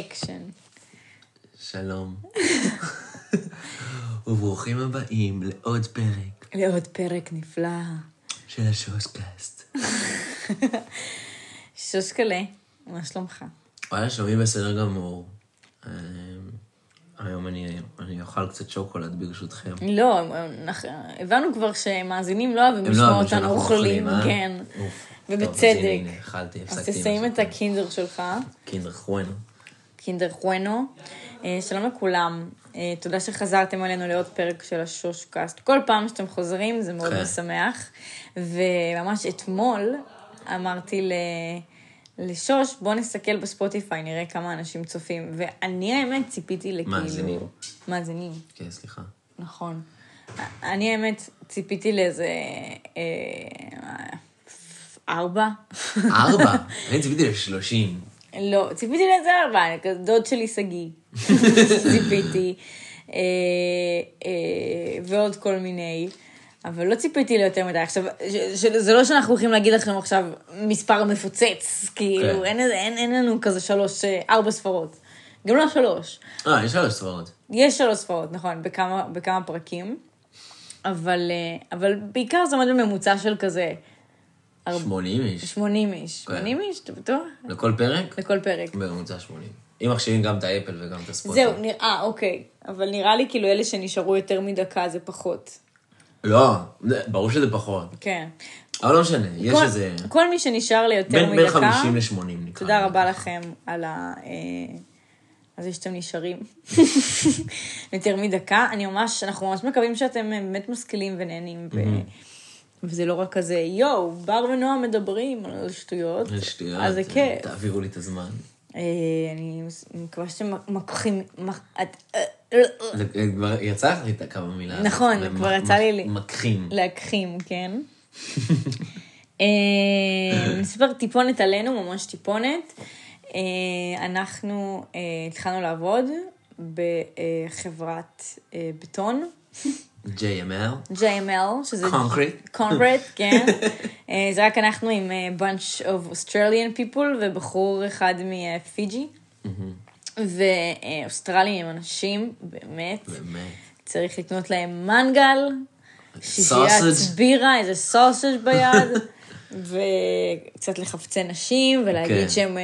אקשן. שלום. וברוכים הבאים לעוד פרק. לעוד פרק נפלא. של השושקאסט. שושקלה, מה שלומך? וואלה, שלומי בסדר גמור. היום אני אוכל קצת שוקולד ברשותכם. לא, הבנו כבר שמאזינים לא אוהבים לשמוע אותנו אוכלים, כן. ובצדק. אז תסיים את הקינדר שלך. קינדר חואנו. קינדר חואנו. שלום לכולם. תודה שחזרתם עלינו לעוד פרק של השושקאסט. כל פעם שאתם חוזרים זה מאוד משמח. וממש אתמול אמרתי לשוש, בוא נסתכל בספוטיפיי, נראה כמה אנשים צופים. ואני האמת ציפיתי לכאילו... מאזינים. מאזינים. כן, סליחה. נכון. אני האמת ציפיתי לאיזה... 4. 4? אני ציפיתי ל30. לא, ציפיתי לאיזה 4, דוד שלי סגי. ציפיתי. ועוד כל מיני... אבל לא ציפיתי ליותר מדי. עכשיו, זה לא שאנחנו הולכים להגיד לכם עכשיו מספר מפוצץ, כאילו, אין לנו כזה 3, 4 ספרות. גם לא 3. יש 3 ספרות. יש 3 ספרות, נכון, בכמה פרקים. אבל בעיקר זה עומד בממוצע של כזה... 80 איש. 80 איש. 80 איש, אתה בטוח? לכל פרק? לכל פרק. בממוצע 80. אם מחשבים גם את האפל וגם את הספוטים. זהו, נראה, אוקיי. אבל נראה לי כאילו אלה שנשארו יותר מדקה זה פחות. לא, ברור שזה פחות. כן. אבל לא משנה, יש איזה... כל מי שנשאר לי יותר מדקה... בין 50 ל-80 נקרא. תודה רבה לכם על ה... אז יש שאתם נשארים. יותר מדקה. אנחנו ממש מקווים שאתם באמת משכילים ונהנים. וזה לא רק כזה, יואו, בר ונועם מדברים על שטויות. על שטויות. אז זה כיף. תעבירו לי את הזמן. אני מקווה שאתם מקחים... כבר יצא אחרי כמה מילה. נכון, כבר יצא לי... מקחים. להקחים, כן. נספר טיפונת עלינו, ממש טיפונת. אנחנו התחלנו לעבוד בחברת בטון. JML. JML, שזה... Concrete. Concrete, כן. זה רק אנחנו עם bunch of Australian people ובחור אחד מפיג'י. ואוסטרלים הם אנשים, באמת. צריך לקנות להם מנגל, שישיית בירה, איזה סוסג' ביד, וקצת לחפצי נשים, ולהגיד שהן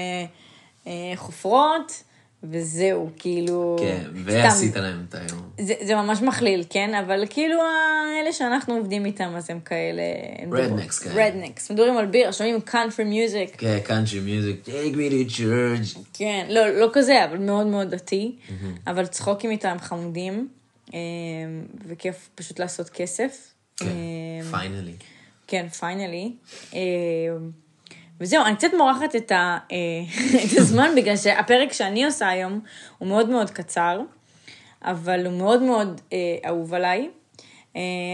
חופרות, וזהו, כאילו... כן, ועשית להם את היום. זה ממש מכליל, כן? אבל כאילו, אלה שאנחנו עובדים איתם, אז הם כאלה... רדנקס, כן. רדנקס. מדברים על בירה, שומעים קאנטרי מיוזיק. כן, קאנטרי מיוזיק. Take me to church. כן, לא כזה, אבל מאוד מאוד דתי. אבל צחוקים איתם חמודים, וכיף פשוט לעשות כסף. כן, פיינלי. כן, פיינלי. וזהו, אני קצת מורחת את הזמן, בגלל שהפרק שאני עושה היום הוא מאוד מאוד קצר, אבל הוא מאוד מאוד אהוב עליי.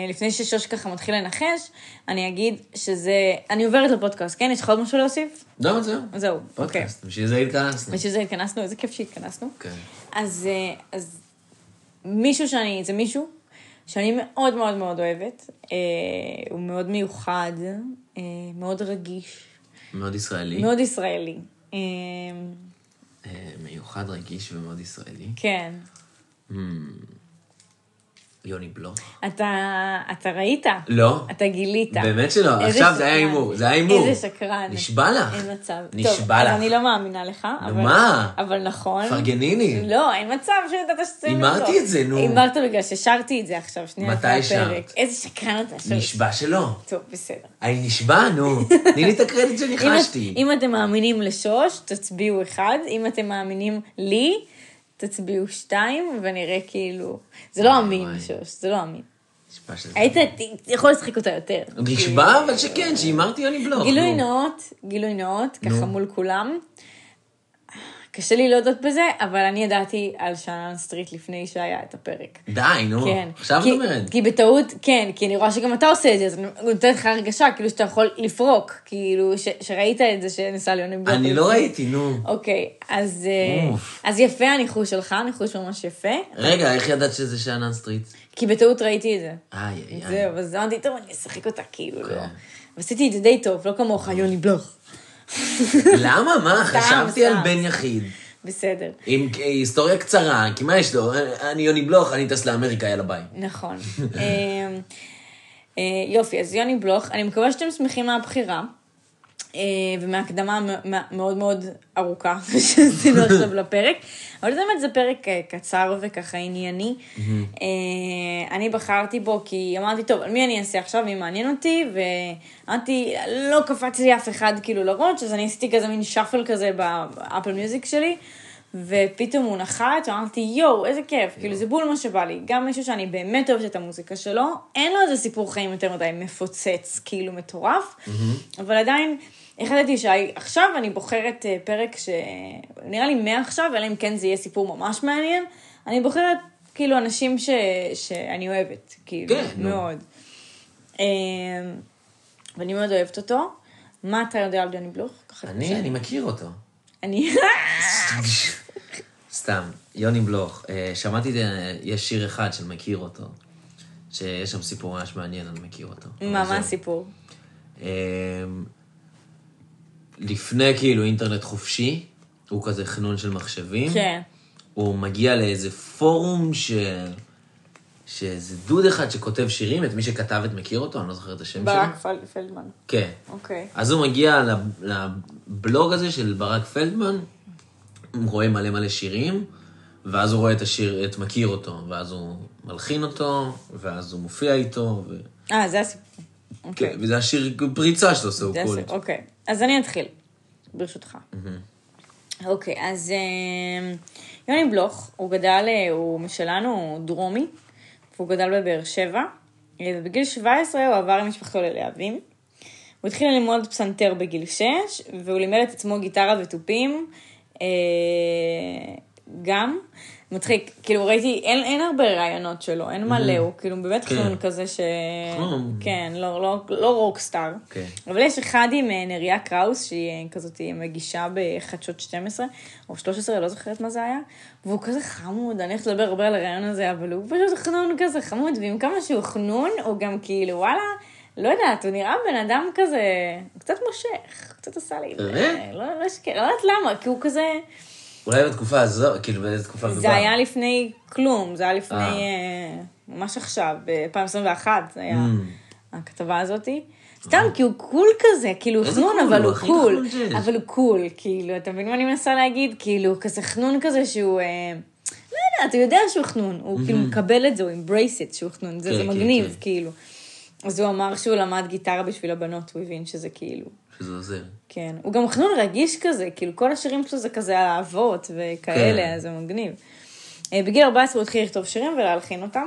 לפני ששוש ככה מתחיל לנחש, אני אגיד שזה... אני עוברת לפודקאסט, כן? יש לך עוד משהו להוסיף? לא, זהו. זהו, אוקיי. פודקאסט, בשביל זה התכנסנו. בשביל זה התכנסנו, איזה כיף שהתכנסנו. כן. אז מישהו שאני... זה מישהו שאני מאוד מאוד מאוד אוהבת, הוא מאוד מיוחד, מאוד רגיש. מאוד ישראלי. מאוד ישראלי. מיוחד, רגיש ומאוד ישראלי. כן. יוני בלוך. אתה ראית? לא. אתה גילית. באמת שלא. עכשיו זה היה אימור. זה היה אימור. איזה שקרן. נשבע לך. אין מצב. נשבע לך. טוב, אז אני לא מאמינה לך. מה? אבל נכון. פרגני לי. לא, אין מצב שאתה תשצר אותו. אמרתי את זה, נו. אמרת בגלל ששרתי את זה עכשיו. מתי שרת? איזה שקרן אתה שרת. נשבע שלא. טוב, בסדר. אני נשבע, נו. תני לי את הקרדיט שניחשתי. אם אתם מאמינים לשוש, תצביעו 1. אם אתם מאמינים לי, תצביעו 2, ונראה כאילו... זה לא אמין, שוש, זה לא אמין. היית יכול לשחק אותה יותר. נשבע, אבל שכן, שאימרתי יוני בלוך. גילוי נאות, ככה מול כולם. קשה לי להודות בזה, אבל אני ידעתי על שאנן סטריט לפני שהיה את הפרק. די, נו, עכשיו את אומרת. כי בטעות, כן, כי אני רואה שגם אתה עושה את זה, אז אני נותנת לך הרגשה, כאילו שאתה יכול לפרוק, כאילו שראית את זה שניסה לי יוני בלוך. אני לא ראיתי, נו. אוקיי, אז יפה הניחוש שלך, ניחוש ממש יפה. רגע, איך ידעת שזה שאנן סטריט? כי בטעות ראיתי את זה. זהו, אז אמרתי, טוב, אני אשחק אותה, כאילו, לא. ועשיתי את זה די טוב, לא כמוך, יוני בלוך. למה? מה? חשבתי על בן יחיד. בסדר. עם היסטוריה קצרה, כי מה יש לו? אני יוני בלוך, אני טס לאמריקה, יאללה ביי. נכון. יופי, אז יוני בלוך, אני מקווה שאתם שמחים מהבחירה, ומהקדמה מאוד מאוד ארוכה, שעשינו עכשיו לפרק, אבל זאת אומרת, זה פרק קצר וככה ענייני. אני בחרתי בו, כי אמרתי, טוב, על מי אני אעשה עכשיו, מי מעניין אותי, ואמרתי, לא קפץ לי אף אחד כאילו לראש, אז אני עשיתי כזה מין שפל כזה באפל מיוזיק שלי, ופתאום הוא נחת, ואמרתי, יואו, איזה כיף, כאילו זה בול מה שבא לי, גם מישהו שאני באמת אוהבת את המוזיקה שלו, אין לו איזה סיפור חיים יותר מדי מפוצץ, כאילו מטורף, אבל עדיין, החלטתי שעכשיו אני בוחרת פרק שנראה לי מעכשיו, אלא אם כן זה יהיה סיפור ממש מעניין, אני בוחרת כאילו אנשים שאני אוהבת, כאילו, מאוד. ואני מאוד אוהבת אותו. מה אתה יודע על יוני בלוך? אני מכיר אותו. אני... סתם, יוני בלוך, שמעתי, יש שיר אחד של מכיר אותו, שיש שם סיפור ממש מעניין, אני מכיר אותו. מה הסיפור? לפני כאילו אינטרנט חופשי, הוא כזה חנון של מחשבים, הוא מגיע לאיזה פורום שזה דוד אחד שכותב שירים, את מי שכתב את מכיר אותו, אני לא זוכר את השם שלו. ברק פלדמן. כן. אוקיי. אז הוא מגיע לבלוג הזה של ברק פלדמן, הוא רואה מלא מלא שירים, ואז הוא רואה את השיר, את מכיר אותו, ואז הוא מלחין אותו, ואז הוא מופיע איתו. זה הסיפור. כן, וזה השיר פריצה שלו, זה הוא קולט. אוקיי. אז אני אתחיל, ברשותך. אוקיי, אז יוני בלוך, הוא גדל, הוא משלנו דרומי, הוא גדל בבאר שבע, ובגיל 17 הוא עבר עם משפחתו ללהבים, הוא התחיל ללמוד פסנתר בגיל 6, והוא לימד את עצמו גיטרה וטופים, גם, מצחיק, כאילו ראיתי, אין הרבה רעיונות שלו, אין מלא, הוא כאילו באמת חנון כזה ש... כן, לא רוקסטאר, אבל יש אחד עם נריה קראוס, שהיא כזאת מגישה בחדשות 12 או 13, לא זוכרת מה זה היה, והוא כזה חמוד, אני הולכת לדבר הרבה על הרעיון הזה, אבל הוא פשוט חנון כזה חמוד, ועם כמה שהוא חנון, הוא גם כאילו, וואלה, לא יודעת, הוא נראה בן אדם כזה, קצת מושך, קצת עשה לי, לא יודעת למה, כי הוא כזה... אולי בתקופה הזו, כאילו באיזה תקופה זה כבר? היה לפני כלום, זה היה לפני, ממש עכשיו, ב-2021, זה היה הכתבה הזאת. סתם, כי הוא קול כזה, כאילו הוא חנון, אבל הוא קול. אבל הוא קול, כאילו, אתה מבין מה אני מנסה להגיד? כאילו, כזה חנון כזה שהוא, לא יודע, אתה יודע שהוא חנון, הוא כאילו מקבל את זה, הוא embrace it שהוא חנון, זה מגניב, כאילו. אז הוא אמר שהוא למד גיטרה בשביל הבנות, הוא הבין שזה כאילו... שזה עוזר. כן, הוא גם חנון רגיש כזה, כאילו כל השירים שלו זה כזה על אהבות וכאלה, אז זה מגניב. בגיל 14 הוא התחיל לכתוב שירים ולהלחין אותם.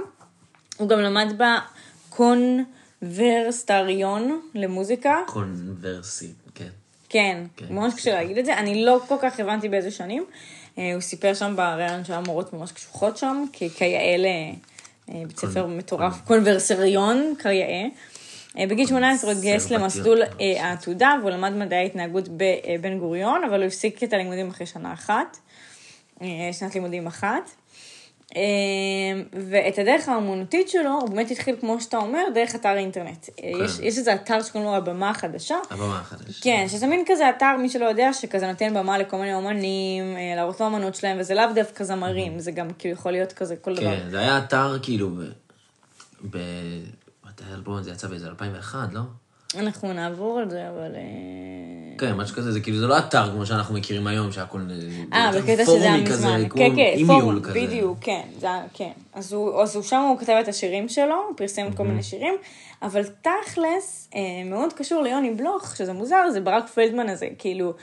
הוא גם למד בקונברסטריון למוזיקה. קונברסי, כן. כן, ממש קשה להגיד את זה. אני לא כל כך הבנתי באיזה שנים. הוא סיפר שם ברעיון של המורות ממש קשוחות שם, כי כיאל... בית ספר מטורף, קונברסריון, קרייאה. בגיל 18 הוא התגייס למסלול העתודה, והוא למד מדעי ההתנהגות בבן גוריון, אבל הוא הפסיק את הלימודים אחרי שנת לימודים אחת. ואת הדרך האמנותית שלו, הוא באמת התחיל, כמו שאתה אומר, דרך אתר אינטרנט. יש איזה אתר שקוראים לו הבמה החדשה. הבמה החדשה. כן, שזה מין כזה אתר, מי שלא יודע, שכזה נותן במה לכל מיני אומנים, להראות לו אמנות שלהם, וזה לאו דווקא זמרים, זה גם כאילו יכול להיות כזה, כל דבר. כן, זה היה אתר כאילו, מתי האלבום זה יצא באיזה 2001, לא? אנחנו נעבור על זה, אבל... כן, משהו כזה, זה כאילו, זה לא אתר כמו שאנחנו מכירים היום, שהכל... בקטע שזה היה מזמן. כן, כן, פורום, בדיוק, כן. אז שם הוא כתב את השירים שלו, הוא פרסם כל מיני שירים, אבל תכלס, מאוד קשור ליוני בלוך, שזה מוזר, זה ברק פלדמן הזה, כאילו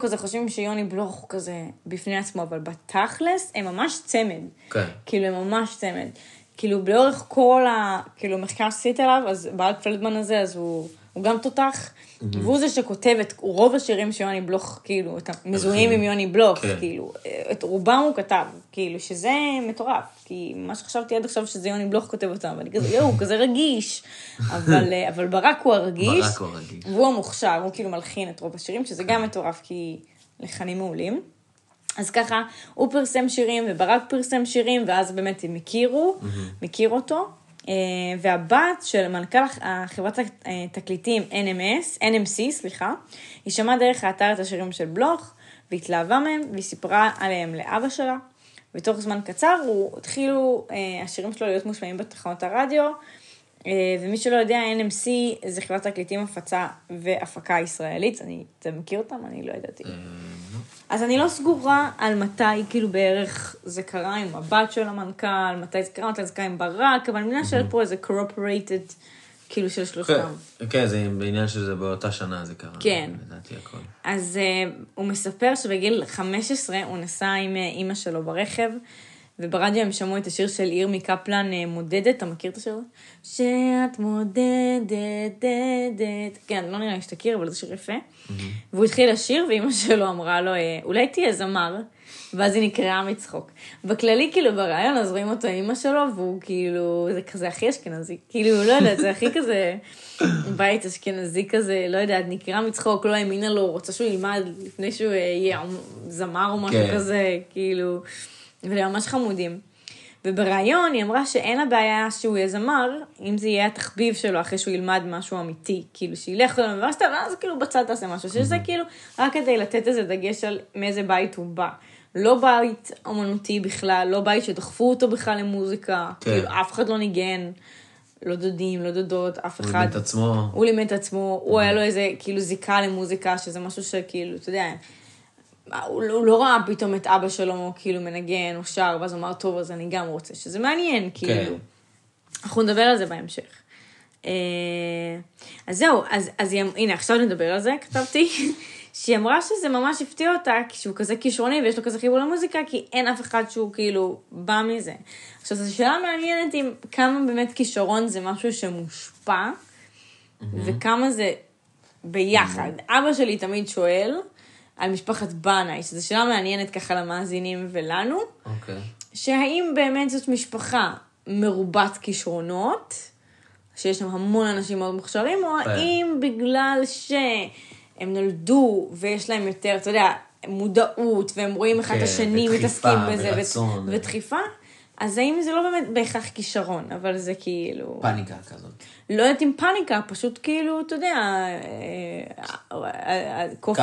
כזה חושבים שיוני בלוך הוא כזה בפני עצמו, אבל בתכלס הם ממש צמד. כן. כאילו, הם ממש צמד. כאילו, באורך כל המחקר שעשית עליו, אז ברק פלדמן הזה, אז הוא גם תותח, והוא זה שכותב את רוב השירים שיוני בלוך, כאילו, את המזוהים עם יוני בלוך, כאילו, את רובם הוא כתב, כאילו, שזה מטורף, כי מה שחשבתי עד עכשיו שזה יוני בלוך כותב אותם, ואני כזה, יואו, כזה רגיש, אבל ברק הוא הרגיש, והוא המוכשר, הוא כאילו מלחין את רוב השירים, שזה גם מטורף, כי לחנים מעולים, אז ככה, הוא פרסם שירים, וברק פרסם שירים, ואז באמת הם מכיר אותו, והבת של מנכ"ל חברת התקליטים NMC, היא שמעה דרך האתר את השירים של בלוך, והתלהבה מהם, והיא סיפרה עליהם לאבא שלה, ותוך זמן קצר התחילו השירים שלו להיות מושמעים בתחנות הרדיו, ומי שלא יודע, NMC זה חברת תקליטים, הפצה והפקה ישראלית, אתה מכיר אותם? אני לא ידעתי. אז אני לא סגורה על מתי כאילו בערך זה קרה עם הבת של המנכ"ל, מתי זה קרה, מתי זה קרה עם ברק, אבל מבינה שאלת פה איזה corroborated כאילו של שלושתם. כן, זה בעניין שזה באותה שנה זה קרה. כן. לדעתי הכל. אז הוא מספר שבגיל 15 הוא נסע עם אמא שלו ברכב, וברדיו הם שמעו את השיר של ירמי קפלן, מודדת, אתה מכיר את השיר? שאת מודדת, כן, לא נראה שתכיר, אבל זה שיר יפה. והוא התחיל לשיר, ואמא שלו אמרה לו, אולי תהיה זמר, ואז היא נקראה מצחוק. בכללי, כאילו, ברעיון, אז רואים אותו אמא שלו, והוא כאילו, זה כזה הכי אשכנזי, כאילו, לא יודעת, זה הכי כזה, בית אשכנזי כזה, לא יודעת, נקראה מצחוק, לא האמינה לו, רוצה שהוא ילמד לפני שהוא יהיה זמר או משהו כזה, כאילו... והם ממש חמודים. ובראיון היא אמרה שאין לה בעיה שהוא יהיה זמר, אם זה יהיה התחביב שלו אחרי שהוא ילמד משהו אמיתי, כאילו שילך לו ממש טוב, אז כאילו בצד תעשה משהו, שזה כאילו רק כדי לתת איזה דגש על מאיזה בית הוא בא. לא בית אמנותי בכלל, לא בית שדחפו אותו בכלל למוזיקה, כאילו אף אחד לא ניגן, לא דודים, לא דודות, אף אחד. הוא לימד עצמו. הוא לימד עצמו, הוא היה לו איזה כאילו זיקה למוזיקה, שזה משהו שכאילו, אתה יודע... הוא לא ראה פתאום את אבא שלו כאילו מנגן או שר, ואז הוא אמר טוב אז אני גם רוצה, שזה מעניין כאילו. אנחנו נדבר על זה בהמשך. אז זהו, אז הנה עכשיו נדבר על זה, כתבתי שהיא אמרה שזה ממש הפתיע אותה, שהוא כזה כישרוני ויש לו כזה חיבור למוזיקה, כי אין אף אחד שהוא כאילו בא מזה. עכשיו זו שאלה מעניינת, אם כמה באמת כישרון זה משהו שמושפע וכמה זה ביחד. אבא שלי תמיד שואל על משפחת בנאי, שזו שאלה מעניינת ככה למאזינים ולנו, שהאם באמת זאת משפחה מרובת כישרונות, שיש שם המון אנשים מאוד מוכשרים, או האם בגלל שהם נולדו ויש להם יותר, אתה יודע, מודעות, והם רואים אחד השני, מתעסקים בזה, ודחיפה, אז האם זה לא באמת בהכרח כישרון, אבל זה כאילו... פאניקה כזאת. לא יודעת אם פאניקה, פשוט כאילו, אתה יודע, קוף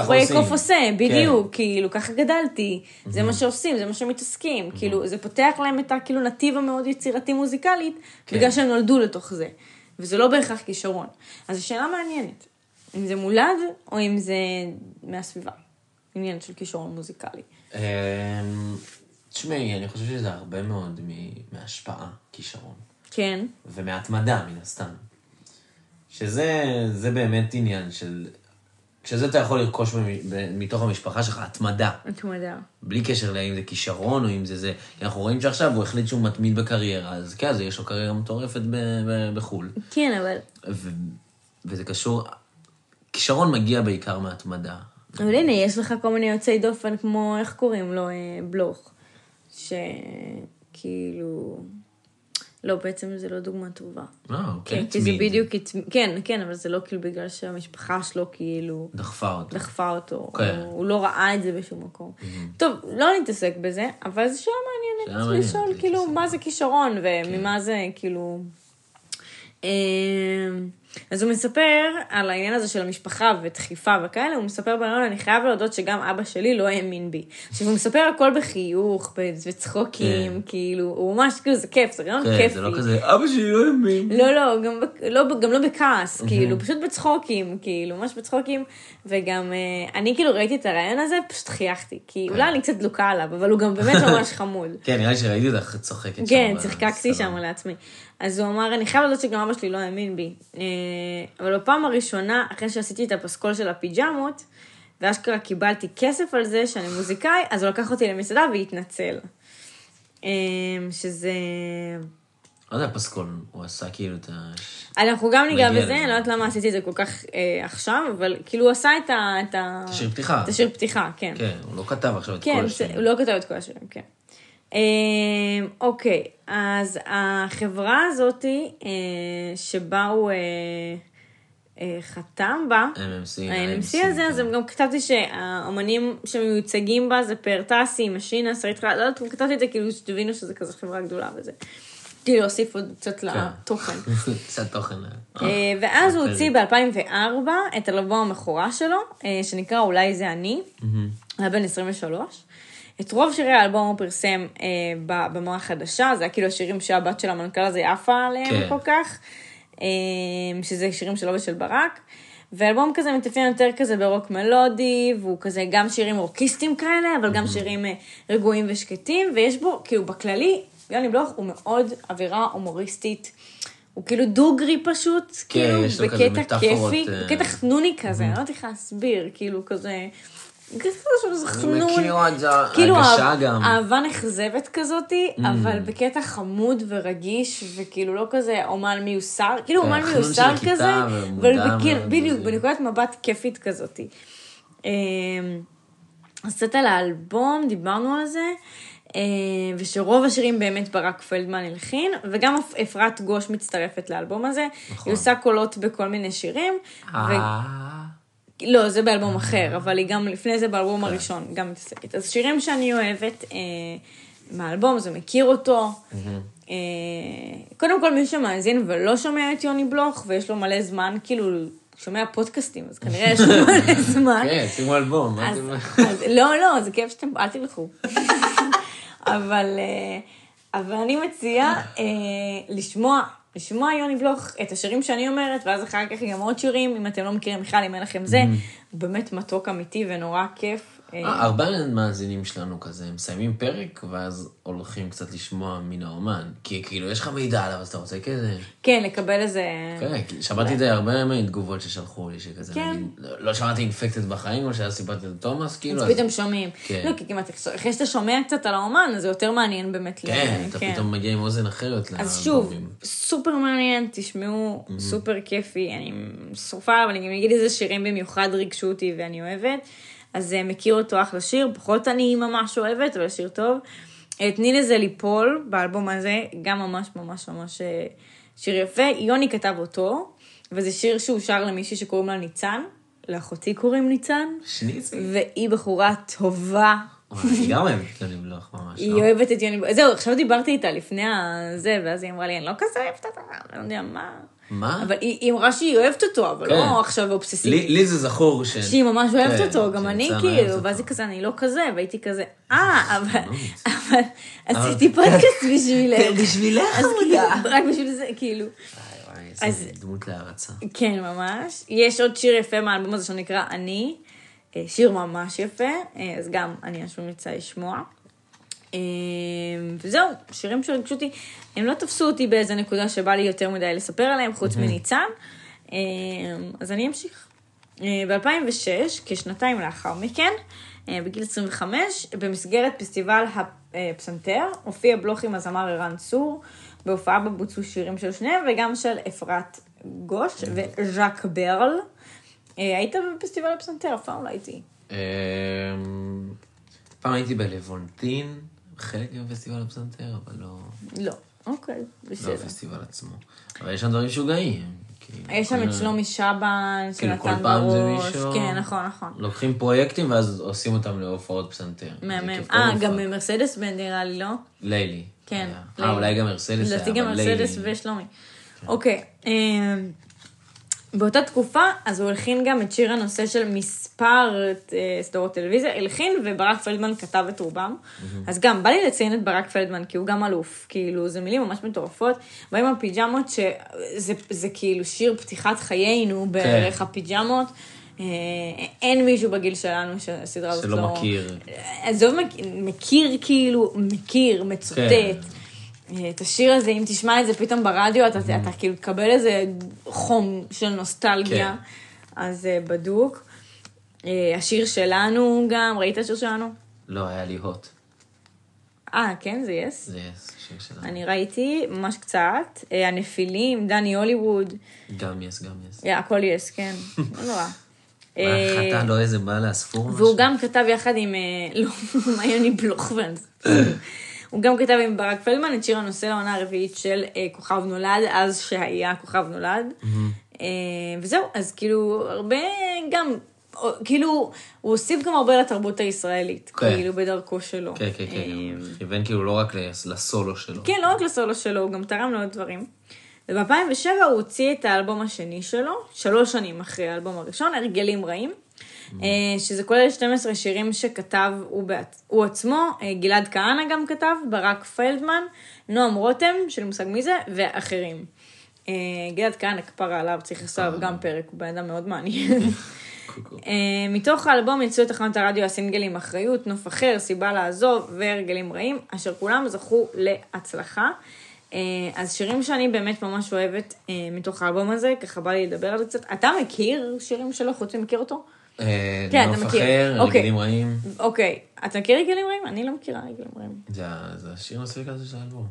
עושה, בדיוק, כאילו, ככה גדלתי, זה מה שעושים, זה מה שמתעסקים, כאילו, זה פותח להם את הכאילו נתיבה מאוד יצירתי מוזיקלית, בגלל שהם נולדו לתוך זה, וזה לא בהכרח כישרון. אז השאלה מעניינת, אם זה מולד, או אם זה מהסביבה, עניין של כישרון מוזיקלי. תשמעי, אני חושב שזה הרבה מאוד מהשפעה, כישרון. כן. ומהתמדה, מן הסתם. שזה באמת עניין של... כשזה אתה יכול לרכוש מתוך המשפחה שלך, התמדה. התמדה. בלי קשר לאם זה כישרון או אם זה זה. אנחנו רואים שעכשיו הוא החליט שהוא מתמיד בקריירה, אז כן, אז יש לו קריירה מטורפת בחול. כן, אבל... וזה קשור... כישרון מגיע בעיקר מהתמדה. אבל הנה, יש לך כל מיני יוצאי דופן כמו, איך קוראים לו, בלוך. שכאילו... לא, בעצם זה לא דוגמה טובה. כן, כי זה בדיוק... כן, כן, אבל זה לא כאילו בגלל שהמשפחה שלו כאילו... דחפה אותו. הוא לא ראה את זה בשום מקום. טוב, לא נתעסק בזה, אבל זה שאלה מעניינת לשאול כאילו מה זה כישרון וממה זה כאילו... אז הוא מספר על העניין הזה של המשפחה ודחיפה וכאלה, הוא מספר בנאון, אני חייב להודות שגם אבא שלי לא האמין בי. עכשיו הוא מספר הכל בחיוך, בצחוקים, כאילו, הוא ממש כאילו, זה כיף, זה רעיון כיפי. זה לא כזה, אבא שלי לא האמין. לא, לא, גם לא בכעס, כאילו, פשוט בצחוקים, כאילו, ממש בצחוקים, וגם, אני כאילו ראיתי את הרעיון הזה, פשוט חייכתי, כי אולי אני קצת דלוקה עליו, אבל הוא גם באמת ממש חמוד. כן, נראה לי שראיתי אותך צוחקת שם. כן, צחקתי שם לעצמי. אז הוא אמר, אני חייב לדעת שגם אבא שלי לא האמין בי. אבל בפעם הראשונה, אחרי שעשיתי את הפסקול של הפיג'מות, ואשכרה קיבלתי כסף על זה שאני מוזיקאי, אז הוא לקח אותי למסעדה והתנצל. שזה... לא יודע, הפסקול, הוא עשה כאילו את ה... אנחנו גם ניגע בזה, אני לא יודעת למה עשיתי את זה כל כך עכשיו, אבל כאילו הוא עשה את ה... תשאיר פתיחה. תשאיר פתיחה, כן. כן, הוא לא כתב עכשיו את כל השאלה. כן, הוא לא כתב את כל השאלה, כן. אוקיי, אז החברה הזאת שבה הוא חתם בה, NMC הזה, אז גם כתבתי שהאמנים שמיוצגים בה זה פרטסי, משינה, שרית חלה, לא יודעת, כתבתי את זה כאילו שתבינו שזה כזה חברה גדולה וזה. כדי להוסיף עוד קצת לתוכן. קצת תוכן. ואז הוא הוציא ב-2004 את אלבום המכורה שלו, שנקרא אולי זה אני, היה בן 23. את רוב שירי האלבום הוא פרסם במאה החדשה, זה היה כאילו השירים שהבת של המנכ"ל הזה עפה עליהם כל כך, שזה שירים שלו ושל ברק, ואלבום כזה מתאפיין יותר כזה ברוק מלודי, והוא כזה גם שירים רוקיסטים כאלה, אבל גם שירים רגועים ושקטים, ויש בו, כאילו בכללי, יוני בלוך הוא מאוד אווירה הומוריסטית, הוא כאילו דוגרי פשוט, כאילו בקטע כיפי, בקטע חנוני כזה, אני לא יודעת איך להסביר, כאילו כזה... זה חנון, כאילו אהבה נחזבת כזאת, אבל בקטע חמוד ורגיש, וכאילו לא כזה אומן מיוסר, כאילו אומן מיוסר כזה, בדיוק, בנקודת מבט כיפית כזאת. עשית על האלבום, דיברנו על זה, ושרוב השירים באמת ברק פלדמן הלחין, וגם אפרת גוש מצטרפת לאלבום הזה, היא עושה קולות בכל מיני שירים, לא, זה באלבום אחר, אבל היא גם לפני זה באלבום הראשון, גם מתעסקת. אז שירים שאני אוהבת מהאלבום, זה מכיר אותו. קודם כל מי שמאזין ולא שומע את יוני בלוך, ויש לו מלא זמן, כאילו, שומע פודקאסטים, אז כנראה יש לו מלא זמן. כן, שימו אלבום. לא, זה כיף שאתם, אל תלכו. אבל אני מציעה לשמוע... לשמוע יוני בלוך את השירים שאני אומרת, ואז אחר כך גם עוד שירים, אם אתם לא מכירים בכלל, אם אין לכם זה, באמת מתוק אמיתי ונורא כיף. הרבה מאזינים שלנו כזה, הם מסיימים פרק, ואז הולכים קצת לשמוע מן האומן, כי כאילו יש לך מידע עליו, אז אתה רוצה כזה... כן, לקבל איזה... כן, שמעתי את זה הרבה מהתגובות ששלחו לי, שכזה, לא שמעתי אינפקטד בחיים, או שהיה סיפרת את תומאס, כאילו... אז פתאום שומעים. לא, כי כמעט, אחרי שאתה שומע קצת על האומן, אז זה יותר מעניין באמת. כן, אתה פתאום מגיע עם אוזן אחרת. אז שוב, סופר מעניין, תשמעו, סופר כיפי, אני שרופה, אבל אני גם אגיד איזה שירים במיוחד רגשו אותי ואני אוהבת. אז מכיר אותו אחלה שיר, פחות אני ממש אוהבת, אבל שיר טוב. תני לזה ליפול, באלבום הזה, גם ממש ממש ממש שיר יפה. יוני כתב אותו, וזה שיר שהוא שר למישהי שקוראים לה ניצן, לאחותי קוראים ניצן, והיא בחורה טובה. היא גם אוהבת את יוני בלוך ממש. היא אוהבת את יוני בלוך. זהו, עכשיו דיברתי איתה לפני זה, ואז היא אמרה לי, אני לא כזה אוהבת אותה, אני לא יודע מה... מה? אבל היא אמרה שהיא אוהבת אותו, אבל לא עכשיו אובססיבית. לי זה זכור ש... שהיא ממש אוהבת אותו, גם אני כאילו, ואז היא כזה, אני לא כזה, והייתי כזה, אבל עשיתי פודקאסט בשבילך. בשבילך עודה. רק בשביל זה, כאילו. וואי, זה דמות להרצה. כן, ממש. יש עוד שיר יפה מהאלבום הזה שנקרא אני, שיר ממש יפה, אז גם אני אשום יצא לשמוע. וזהו, שירים שרגשו אותי, הם לא תפסו אותי באיזה נקודה שבא לי יותר מדי לספר עליהם, חוץ מניצן, אז אני אמשיך. ב-2006, כשנתיים לאחר מכן, בגיל 25, במסגרת פסטיבל הפסנתר, הופיע בלוך עם הזמר הרן צור, בהופעה בבוצעו שירים של שניהם, וגם של אפרת גוש וז'ק ברל. היית בפסטיבל הפסנתר, פעם לא הייתי. פעם הייתי בלוונטין, חלק מהפסטיבל הפסנתר, אבל לא... לא, אוקיי, בסדר. לא הפסטיבל עצמו. אבל יש שם דברים שוגעים. יש שם את שלומי שבן, שנתן בראש. כל פעם זה מישהו... כן, נכון. לוקחים פרויקטים ואז עושים אותם להופעות פסנתר. גם מרסדס בן נראה לי, לא? לילי. כן. אולי גם מרסדס. לדעתי גם מרסדס ושלומי. אוקיי. באותה תקופה, אז הוא הלחין גם את שיר הנושא של מספר סדרות טלוויזיה, הלחין וברק פלדמן כתב את רובם, אז גם בא לי לציין את ברק פלדמן, כי הוא גם אלוף, כאילו זה מילים ממש מטורפות, באים על פיג'מות, שזה כאילו שיר פתיחת חיינו בערך הפיג'מות, אין מישהו בגיל שלנו שהסדרה הזאת לא מכיר, אז הוא מכיר כאילו, מכיר, מצוטט, את השיר הזה, אם תשמע את זה פתאום ברדיו, אתה כאילו תקבל איזה חום של נוסטלגיה, אז בדוק. השיר שלנו גם, ראית השיר שלנו? לא, היה לי הוט. כן, זה יס? זה יס, השיר שלנו. אני ראיתי ממש קצת, הנפילים, דני הוליווד. גם יס, גם יס. הכל יס, כן, לא רע. והחטא לא איזה בא להספור משהו. והוא גם כתב יחד עם, לא, יוני בלוך הוא גם כתב עם ברק פלדמן את שיר הנושא לעונה הרביעית של כוכב נולד, אז שהיה כוכב נולד. וזהו, אז כאילו הרבה גם כאילו, הוא הוסיף גם הרבה לתרבות הישראלית, כאילו בדרכו שלו. כן, כן, כן. כיוון כאילו לא רק לסולו שלו. כן, לא רק לסולו שלו, הוא גם תרם לעוד דברים. וב-2007 הוא הוציא את האלבום השני שלו, 3 שנים אחרי האלבום הראשון, הרגלים רעים, שזה כולל 12 שירים שכתב הוא עצמו, גלעד כהנה גם כתב, ברק פלדמן, נועם רותם, של מושג מי זה, ואחרים. גלעד כהנה כפרה עליו, צריך לסב גם פרק, הוא בן אדם מאוד מעניין. מתוך האלבום יצאו תחנות הרדיו הסינגלים אחריות, נוף אחר, סיבה לעזוב והרגלים רעים, אשר כולם זכו להצלחה. אז שירים שאני באמת ממש אוהבת מתוך האלבום הזה, ככה בא לי לדבר על זה קצת. אתה מכיר שירים שלו חוץ ומכיר אותו? כן, אתה מכיר. רגלים רעים. אוקיי, אתה מכיר רגלים רעים? אני לא מכירה רגלים רעים. זה השיר מספיק הזה של האלבום.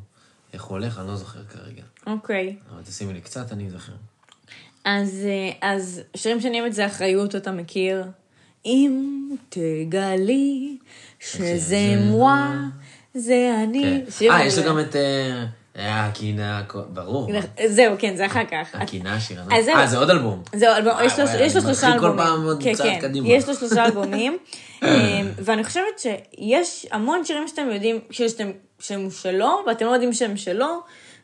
איך הוא הולך? אני לא זוכר כרגע. אוקיי. אבל תשימי לי קצת, אני זוכר. אז שירים שאני אוהבת זה אחריות, אתה מכיר. אם תגלי שזה מואה, זה אני. יש לו גם את... הקינה, ברור. זהו, כן, זה אחר כך. הקינה, שיר הזה. אה, זה עוד אלבום. זהו, יש לו 3 אלבומים. יש לו 3 אלבומים. ואני חושבת שיש המון שירים שאתם יודעים שהם שלו, ואתם לא יודעים שהם שלו,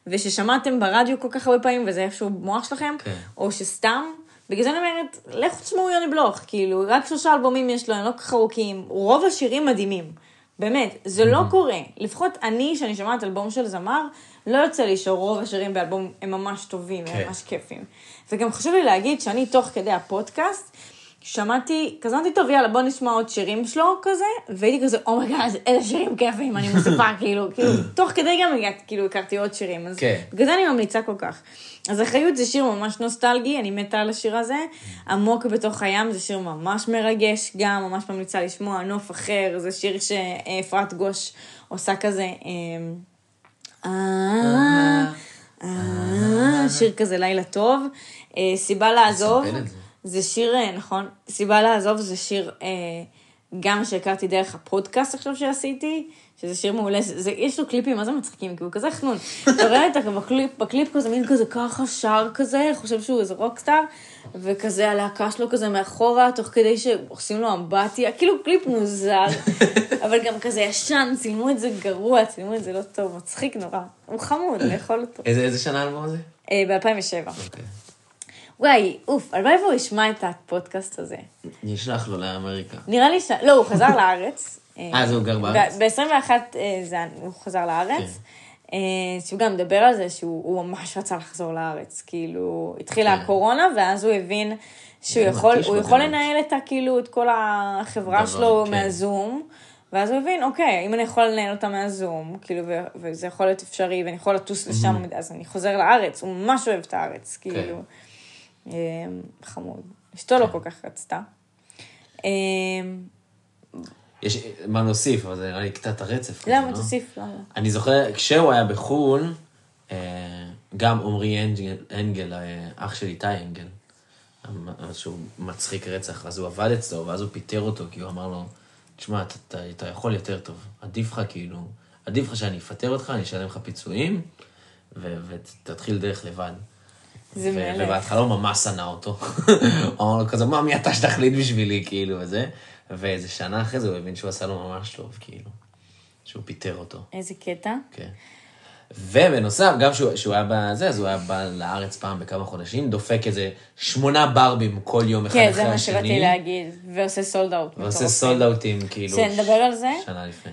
וששמעתם ברדיו כל כך הרבה פעמים, וזה איפשהו במוח שלכם, או שסתם. בגלל זה אני אומרת, לכו תשמעו יוני בלוך, כאילו, רק 3 אלבומים יש לו, הם לא כך ארוכים. רוב השירים מדהימים. באמת, זה לא קורה. לפחות אני, שאני שמעת אלבום של זמר, לא יוצא לי שרוב השירים באלבום הם ממש טובים, הם ממש כיפים. וגם חשוב לי להגיד שאני תוך כדי הפודקאסט, שמעתי, כזנתי טוב, יאללה, בוא נשמע עוד שירים שלו כזה, והייתי כזה, "Oh my God, איזה שירים כיפים, אני מוסיפה", כאילו, תוך כדי גם הכרתי עוד שירים, אז בגלל זה אני ממליצה כל כך. אז אחריות זה שיר ממש נוסטלגי, אני מתה על השיר הזה, עמוק בתוך הים, זה שיר ממש מרגש, גם ממש ממליצה לשמוע, נוף אחר, זה שיר שאפרת גוש עושה כזה, שיר כזה לילה טוב, סיבה לעזוב, זה שיר, נכון, סיבה לעזוב זה שיר, גם שהכרתי דרך הפודקאסט עכשיו שעשיתי, שזה שיר מעולה, יש לו קליפים, מה זה מצחיקים? כי הוא כזה חנון. אתה רואה איתך בקליפ כזה, מין כזה ככה, שר כזה, חושב שהוא איזה רוקסטאר, וכזה הלהקה שלו כזה מאחורה, תוך כדי שעושים לו אמבטיה, כאילו קליפ מוזר, אבל גם כזה ישן, צילמו את זה גרוע, צילמו את זה לא טוב, מצחיק נורא. הוא חמוד, לאכול אותו. איזה שנה אלבום הזה? ב-2007. וואי, אוף, הלוואי והוא ישמע את הפודקאסט הזה. נשלח לו לאמריקה. נראה לי לא, הוא חזר לארץ. אז הוא גר בארץ. ב-21 הוא חזר לארץ, שהוא גם מדבר על זה שהוא ממש רצה לחזור לארץ, כאילו, התחילה הקורונה, ואז הוא הבין שהוא יכול לנהל את כל החברה שלו מהזום, ואז הוא הבין, אוקיי, אם אני יכול לנהל אותה מהזום, כאילו, וזה יכול להיות אפשרי, ואני יכול לטוס לשם, אז אני חוזר לארץ, הוא ממש אוהב את הארץ, כאילו, חמוד. אשתו לא כל כך רצתה. יש מה נוסיף, אבל זה נראה לי קטעת הרצף. למה תוסיף? אני זוכר, כשהוא היה בחול, גם עומרי אנגל, אח של איתי אנגל, שהוא מצחיק רצח, אז הוא עבד אצלו, ואז הוא פיטר אותו, כי הוא אמר לו, תשמע, אתה יכול יותר טוב, עדיף לך כאילו, עדיף לך שאני אפטר אותך, אני אשלם לך פיצויים, ותתחיל דרך לבד. זה מלך. ובהתחלה הוא ממש שנא אותו. הוא אמר לו כזה, מה, מי אתה שתחליט בשבילי, כאילו, וזה. ואיזה שנה אחרי זה הוא הבין שהוא עשה לו ממש טוב, כאילו, שהוא פיטר אותו. איזה קטע? כן. ובנוסף, גם שהוא היה בזה, אז הוא היה בא לארץ פעם בכמה חודשים, דופק איזה 8 ברבים כל יום אחד אחרי השני. כן, זה מה שרציתי להגיד, ועושה סולד אאוט. ועושה סולד אאוטים, כאילו, שנדבר על זה. שנה לפני.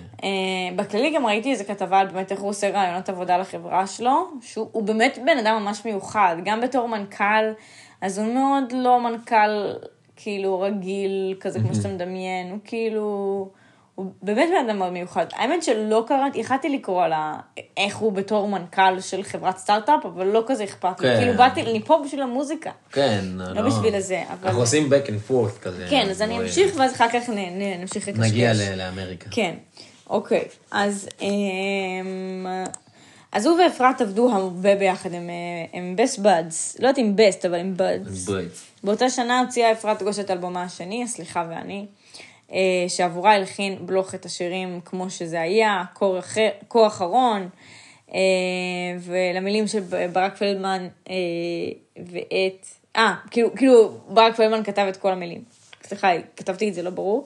בכללי גם ראיתי איזה כתבה על באמת איך הוא עושה רעיונות עבודה לחברה שלו, שהוא באמת בן אדם ממש מיוחד, גם בתור מנכ"ל, אז הוא מאוד לא מנכ"ל... כאילו רגיל, כזה כמו שאתה מדמיין, הוא כאילו, הוא באמת באדם מאוד מיוחד. האמת שלא קראתי, יכלתי לקרוא לה, איך הוא בתור מנכ"ל של חברת סטארט-אפ, אבל לא כזה אכפת. כאילו באתי, אני פה בשביל המוזיקה. כן, לא. לא בשביל הזה. אנחנו עושים back and forth כזה. כן, אז אני אמשיך, ואז אחר כך נמשיך לקשקש. נגיע לאמריקה. כן, אוקיי. אז הוא ואפרת עבדו הרבה ביחד, הם best buds, לא יודעת אם best, אבל הם buds. באותה שנה הוציאה אפרת גוש את אלבומה השני, סליחה ואני, שעבורה הלחין בלוך את השירים כמו שזה היה, קור אחרון, ולמילים של ברק פלדמן ואת... כאילו ברק פלדמן כתב את כל המילים. סליחה, כתבתי את זה לא ברור,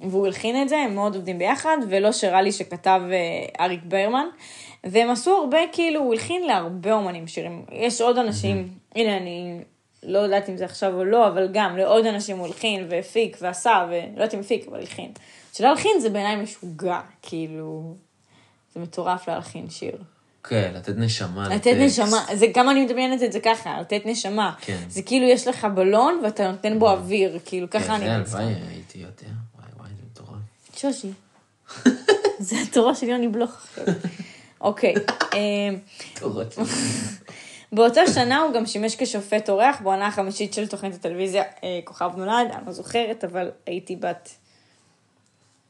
והוא הלחין את זה, הם מאוד עובדים ביחד, ולא שרה לי שכתב אריק ברמן, והם עשו הרבה, כאילו, הוא הלחין להרבה אומנים שירים, יש עוד אנשים, הנה אני לא יודעת אם זה עכשיו או לא, אבל גם לעוד אנשים הוא הלחין, והפיק, ועשה, ולא יודעת אם הפיק, אבל הלחין. שלא הלחין זה בעיניי משוגע, כאילו, זה מטורף להלחין שיר. כן, לתת נשמה. לתת נשמה, זה כמה אני מדמיינת את זה ככה, לתת נשמה. כן. זה כאילו יש לך בלון ואתה נותן בו אוויר, כאילו ככה אני מצטער. וואי, הייתי יותר, וואי, זה מטורף. שושי. זה התורה של יוני בלוך. אוקיי. תורות. באותה שנה הוא גם שימש כשופט אורח, בעונה החמישית של תוכנית הטלוויזיה, כוכב נולד, אני לא זוכרת, אבל הייתי בת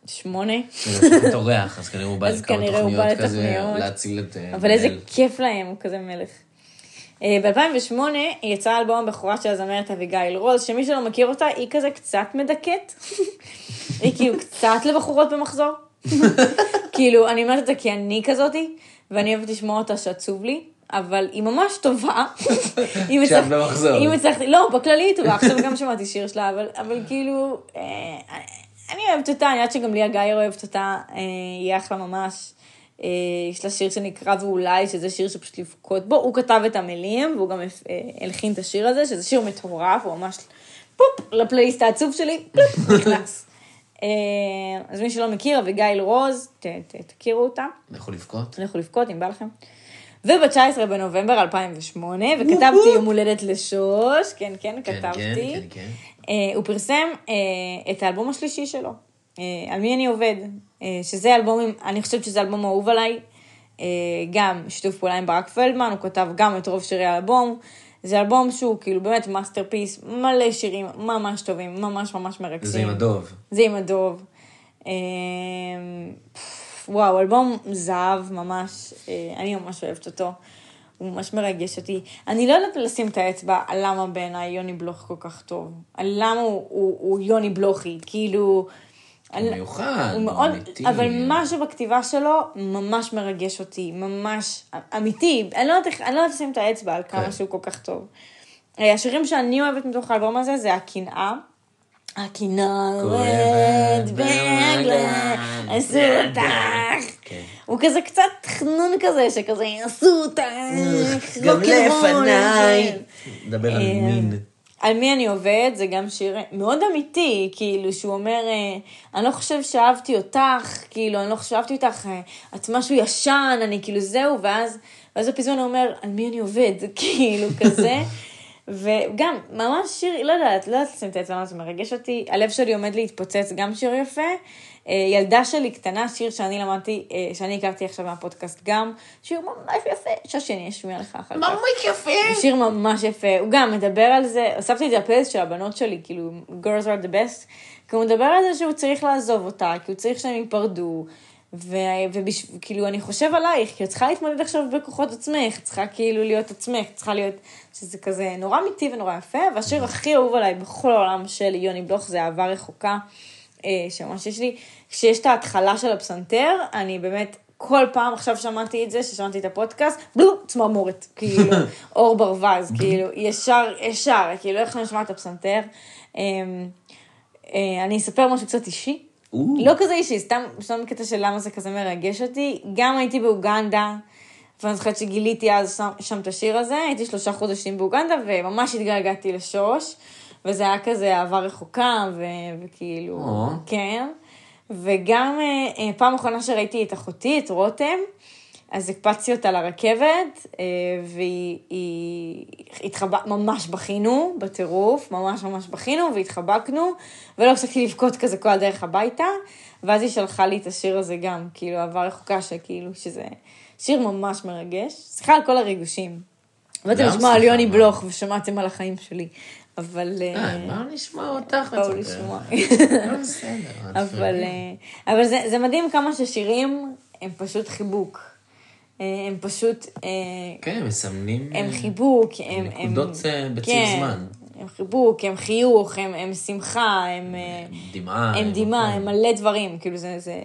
8. זה אורח, אז כנראה הוא בא לכמה תוכניות כזה, להציל את מלך. אבל איזה כיף להם, הוא כזה מלך. ב-2008 יצא אלבום בחורה של הזמרת אביגיל רוז, שמי שלא מכיר אותה, היא כזה קצת מדכאת. היא כאילו קצת לבחורות במחזור. כאילו, אני אומרת את זה כי אני כזאתי, ואני אוהבת לשמוע אותה שעצוב לי. אבל היא ממש טובה. שאת במחזור. לא, בכללי היא טובה, עכשיו גם שמעתי שיר שלה, אבל כאילו, אני אוהבת אותה, אני יודעת שגם ליה גייר אוהבת אותה, היא אחלה ממש, יש לה שיר שנקרא ואולי, שזה שיר שפשוט לבכות בו, הוא כתב את המילים, והוא גם הלחין את השיר הזה, שזה שיר מטורף, הוא ממש, פופ, לפלייליסט העצוב שלי, פופ, נכנס. אז מי שלא מכיר, אביגיל רוז, תכירו אותה. לכו לבכות. לכו לבכות, אם בא לכם. וב-19 בנובמבר 2008, וכתבתי יום הולדת לשוש, כן, כן, כתבתי. הוא פרסם את האלבום השלישי שלו, על מי אני עובד, שזה אלבום, אני חושבת שזה אלבום אהוב עליי, גם שיתוף פעולה עם ברק פלדמן, הוא כתב גם את רוב שירי האלבום, זה אלבום שהוא כאילו באמת מאסטרפיס, מלא שירים ממש טובים, ממש ממש מרקסים. זה עם הדוב. זה עם הדוב. וואו, אלבום זהב ממש, אני ממש אוהבת אותו, הוא ממש מרגש אותי. אני לא יודעת לשים את האצבע על למה בעיניי יוני בלוך כל כך טוב, על למה הוא יוני בלוכי, כאילו... הוא מיוחד, הוא מאוד, אמיתי. אבל משהו בכתיבה שלו ממש מרגש אותי, ממש אמיתי, אני לא יודעת לשים את האצבע על כמה שהוא כל כך טוב. השירים שאני אוהבת מתוך האלבום הזה זה הקנאה, הכינורת ברגלה, עשו אותך. הוא כזה קצת חנון כזה, שכזה עשו אותך, גם לפניי. דבר על מין. על מי אני עובד, זה גם שיר מאוד אמיתי, כאילו, שהוא אומר, אני לא חושב שאהבתי אותך, כאילו, אני לא חושב שאהבתי אותך, את משהו ישן, אני כאילו זהו, ואז הפזמון אומר, על מי אני עובד, כאילו, כזה. וגם, ממש שיר, לא יודעת לשים את העצמנו, זה מרגש אותי, הלב שלי עומד להתפוצץ, גם שיר יפה, ילדה שלי קטנה, שיר שאני למדתי, שאני הכרתי עכשיו מהפודקאסט גם, שיר ממש יפה, שושני, יש שמי עליך אחר כך. ממש יפה. שיר ממש יפה, הוא גם מדבר על זה, הוספתי את זה הפלס של הבנות שלי, כאילו, girls are the best, כי הוא מדבר על זה שהוא צריך לעזוב אותה, כי הוא צריך שהם ייפרדו, וכאילו אני חושב עלייך, כי את צריכה להתמודד עכשיו בכוחות עצמך, צריכה כאילו להיות עצמך, צריכה להיות, שזה כזה נורא אמיתי ונורא יפה, והשיר הכי אהוב עליי בכל העולם של יוני בלוך, זה אהבה רחוקה, שמש יש לי, כשיש את ההתחלה של הפסנתר, אני באמת כל פעם עכשיו שמעתי את זה, ששמעתי את הפודקאסט, בלו, צמרמורת, כאילו, אור ברווז, כאילו, ישר, כאילו, איך נשמע את הפסנתר, אני אספר משהו קצת אישי, לא כזה אישי, סתם בקטע של למה זה כזה מרגש אותי, גם הייתי באוגנדה, ואני זוכרת שגיליתי אז שם את השיר הזה, הייתי 3 חודשים באוגנדה, וממש התגעגעתי לשוש, וזה היה כזה אהבה רחוקה, וכאילו, כן, וגם פעם אחרונה שראיתי את אחותי, את רותם, אז הקפצתי אותה לרכבת, והיא ממש בכינו, בטירוף, ממש בכינו, והתחבקנו, ולא הפסקתי לבכות כזה כל הדרך הביתה, ואז היא שלחה לי את השיר הזה גם, כאילו, אהבה רחוקה, שכאילו, שזה שיר ממש מרגש, סליחה על כל הריגושים. ואתם לשמוע על יוני בלוך, ושמעתם על החיים שלי, אבל... מה נשמע אותך? בואו לשמוע. אבל זה מדהים כמה ששירים הם פשוט חיבוק. הם פשוט... כן, הם מסמנים... הם חיבוק, הם... נקודות בציר זמן. הם חיבוק, הם חיוך, הם שמחה, הם... דמעה. הם דמעה, הם מלא דברים. כאילו,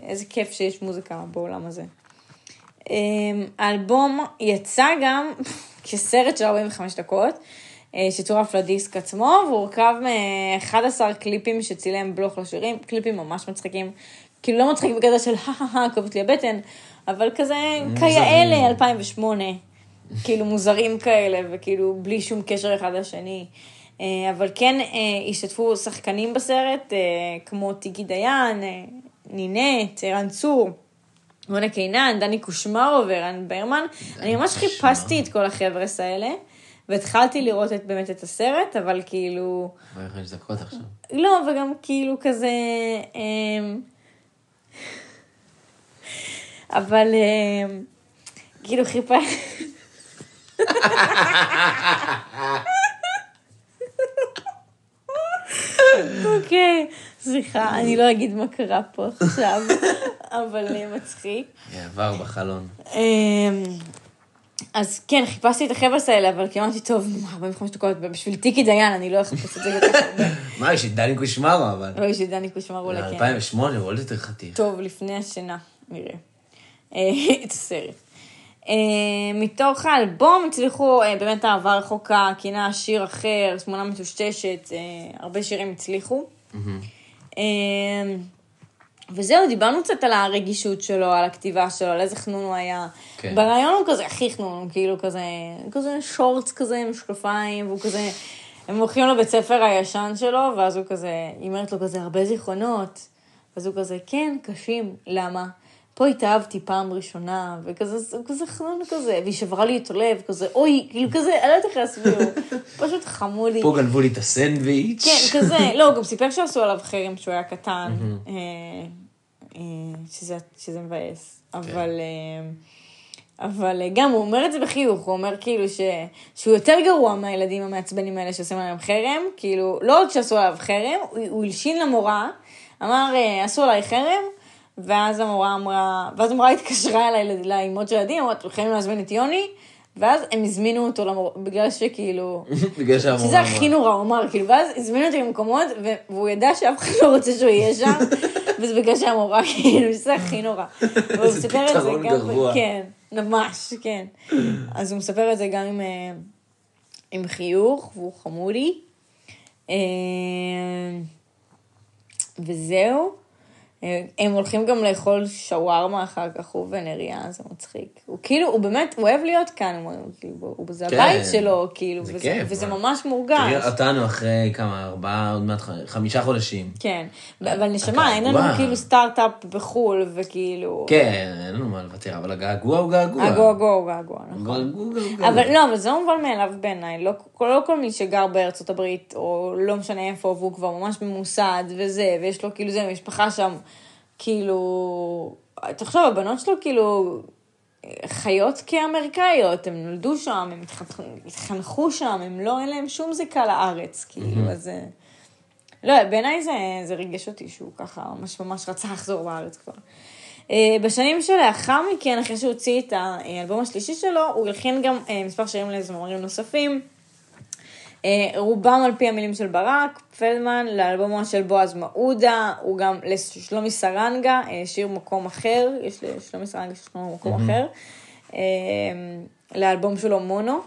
איזה כיף שיש מוזיקה בעולם הזה. האלבום יצא גם כסרט של 45 דקות, שצורף לדיסק עצמו, והוא הורכב מ-11 קליפים שצילם בלוך לשירים, קליפים ממש מצחיקים, כאילו לא מצחיק בגלל של כובט לי הבטן, אבל כזה כאלה 2008, כאילו מוזרים כאלה, וכאילו בלי שום קשר אחד לשני, אבל כן השתתפו שחקנים בסרט, כמו טיקי דיין, נינט, הרן צור, רונה קינן, דני קושמרו ורן ברמן, אני ממש חיפשתי את כל החבר'ס האלה, והתחלתי לראות באמת את הסרט, אבל כאילו... אבל איך יש דקות עכשיו? לא, וגם כאילו כזה... אבל... כאילו חיפש... אוקיי, סליחה, אני לא אגיד מה קרה פה עכשיו, אבל מצחיק. יעבר בחלון. אז כן, חיפשתי את החבר'ס האלה, אבל כמעט טוב, 45 דקות, בשביל טיקי דיין, אני לא אחפש את זה כל כך הרבה. מה, יש לי דני קושמרו, אבל... לא, יש לי דני קושמרו, לכן. 2008, הוא עוד יותר חתיך. טוב, לפני השינה, נראה. את הסרט. מתוך האלבום הצליחו, באמת העבר רחוקה, קינה, שיר אחר, שמונה מטושטשת, הרבה שירים הצליחו. וזהו, דיברנו קצת על הרגישות שלו, על הכתיבה שלו, על איזה חנון הוא היה. ברעיון הוא כזה, הכי חנון, כאילו כזה שורץ כזה, משקפיים, והוא כזה, הם הולכים לבית ספר הישן שלו, ואז הוא כזה, היא אומרת לו כזה, הרבה זיכרונות, ואז הוא כזה, כן, קשים, למה? פה התאהבתי פעם ראשונה, וכזה, כזה חנון כזה, והיא שברה לי את הלב, כזה, אוי, כאילו כזה, אני לא יודעת איך להסביר, פשוט חמודי. פה גנבו לי את הסנדוויץ'. כן, כזה, לא, גם סיפר שעשו עליו חרם שהוא היה קטן, שזה מבאס, אבל גם הוא אומר את זה בחיוך, הוא אומר כאילו שהוא יותר גרוע מהילדים המעצבנים האלה שעושים עליהם חרם, כאילו, לא עוד שעשו עליו חרם, הוא הלשין למורה, אמר, עשו עליי חרם, ואז המורה אמרה, ואז המורה התקשרה אליי לאימות של הילדים, אמרה, אתם יכולים להזמין את יוני, ואז הם הזמינו אותו למורה, בגלל שכאילו, שזה הכי נורא, הוא אמר, כאילו, ואז הזמינו אותי למקומות, והוא ידע שאף אחד לא רוצה שהוא יהיה שם, וזה בגלל שהמורה, כאילו, שזה הכי נורא. והוא מספר את זה גם, כן, ממש, כן. אז הוא מספר את זה גם עם חיוך, והוא חמודי, וזהו. הם הולכים גם לאכול שווארמה אחר כך, הוא ונריה, זה מצחיק. הוא כאילו, הוא באמת, הוא אוהב להיות כאן, זה הבית שלו, כאילו, וזה ממש מורגש. אותנו אחרי כמה, 4, עוד מעט 5 חודשים. כן, אבל נשמע, אין לנו כאילו סטארט-אפ בחול, וכאילו... כן, אין לנו מה לוותר, אבל הגעגוע הוא געגוע. הגעגוע הוא געגוע, נכון. אבל לא, אבל זה מובן מאליו בעיניי, לא כל מי שגר בארצות הברית, או לא משנה איפה, והוא כבר ממש ממוסד, וזה, ויש לו כאילו זה, משפחה שם כאילו, תחשוב, הבנות שלו כאילו חיות כאמריקאיות, הם נולדו שם, הם התחנכו שם, הם לא, אין להם שום זיקה לארץ, כאילו, אז... לא, בעיניי זה ריגש אותי שהוא ככה, ממש רצה לחזור בארץ כבר. בשנים שלאחר מכן, אחרי שהוא הוציא את האלבום השלישי שלו, הוא הלחין גם מספר שירים לזמרים נוספים, רובם על פי המילים של ברק פלדמן, לאלבומו של בועז מעודה, הוא גם לשלומי סרנגה, שיר מקום אחר, יש לשלומי סרנגה ששלום מקום אחר, לאלבום שלו מונו,